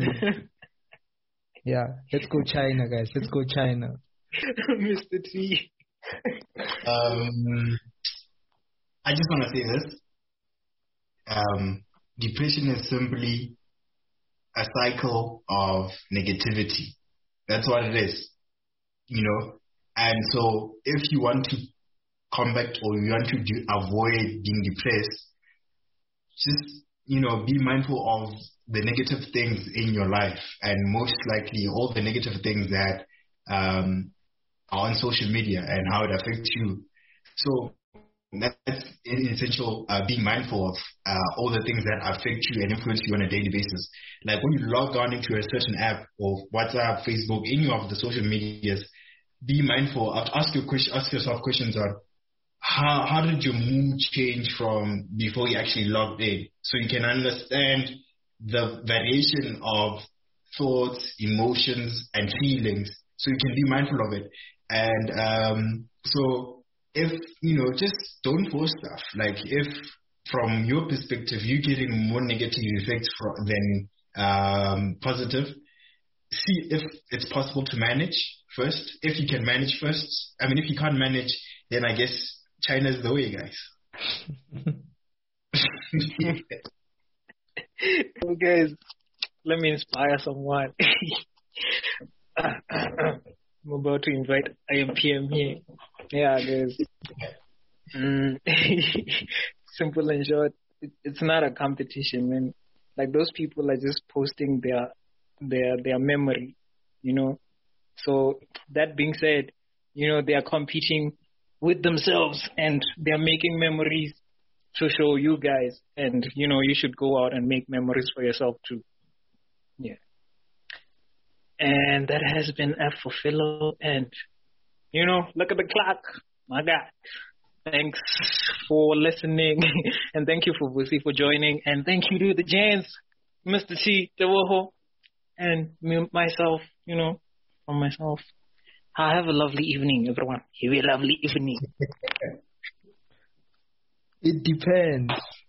yeah, let's go China, guys. Let's go China. Mr. T. I just want to say this. Depression is simply a cycle of negativity. That's what it is, you know. And so if you want to combat or you want to avoid being depressed, just, you know, be mindful of the negative things in your life. And most likely all the negative things that are on social media and how it affects you. So that's essential, being mindful of all the things that affect you and influence you on a daily basis. Like when you log on into a certain app or WhatsApp, Facebook, any of the social medias, be mindful. Ask yourself questions on how did your mood change from before you actually logged in, so you can understand the variation of thoughts, emotions, and feelings, so you can be mindful of it. And so if, you know, just don't force stuff. Like if from your perspective you're getting more negative effects than positive, see if it's possible to manage first. If you can manage first, I mean, if you can't manage, then I guess China's the way, guys. So guys, let me inspire someone. I'm about to invite iampm here. Yeah, guys. Simple and short, it's not a competition, man. Like, those people are just posting their memory, you know. So that being said, you know, they are competing with themselves and they are making memories to show you guys. And, you know, you should go out and make memories for yourself too. Yeah. And that has been F for Philo. And, you know, look at the clock. My God. Thanks for listening. And thank you for Vusi for joining. And thank you to the Jans, Mr. T, Tewoho, and myself, you know, for myself. Have a lovely evening, everyone. Have a lovely evening. It depends.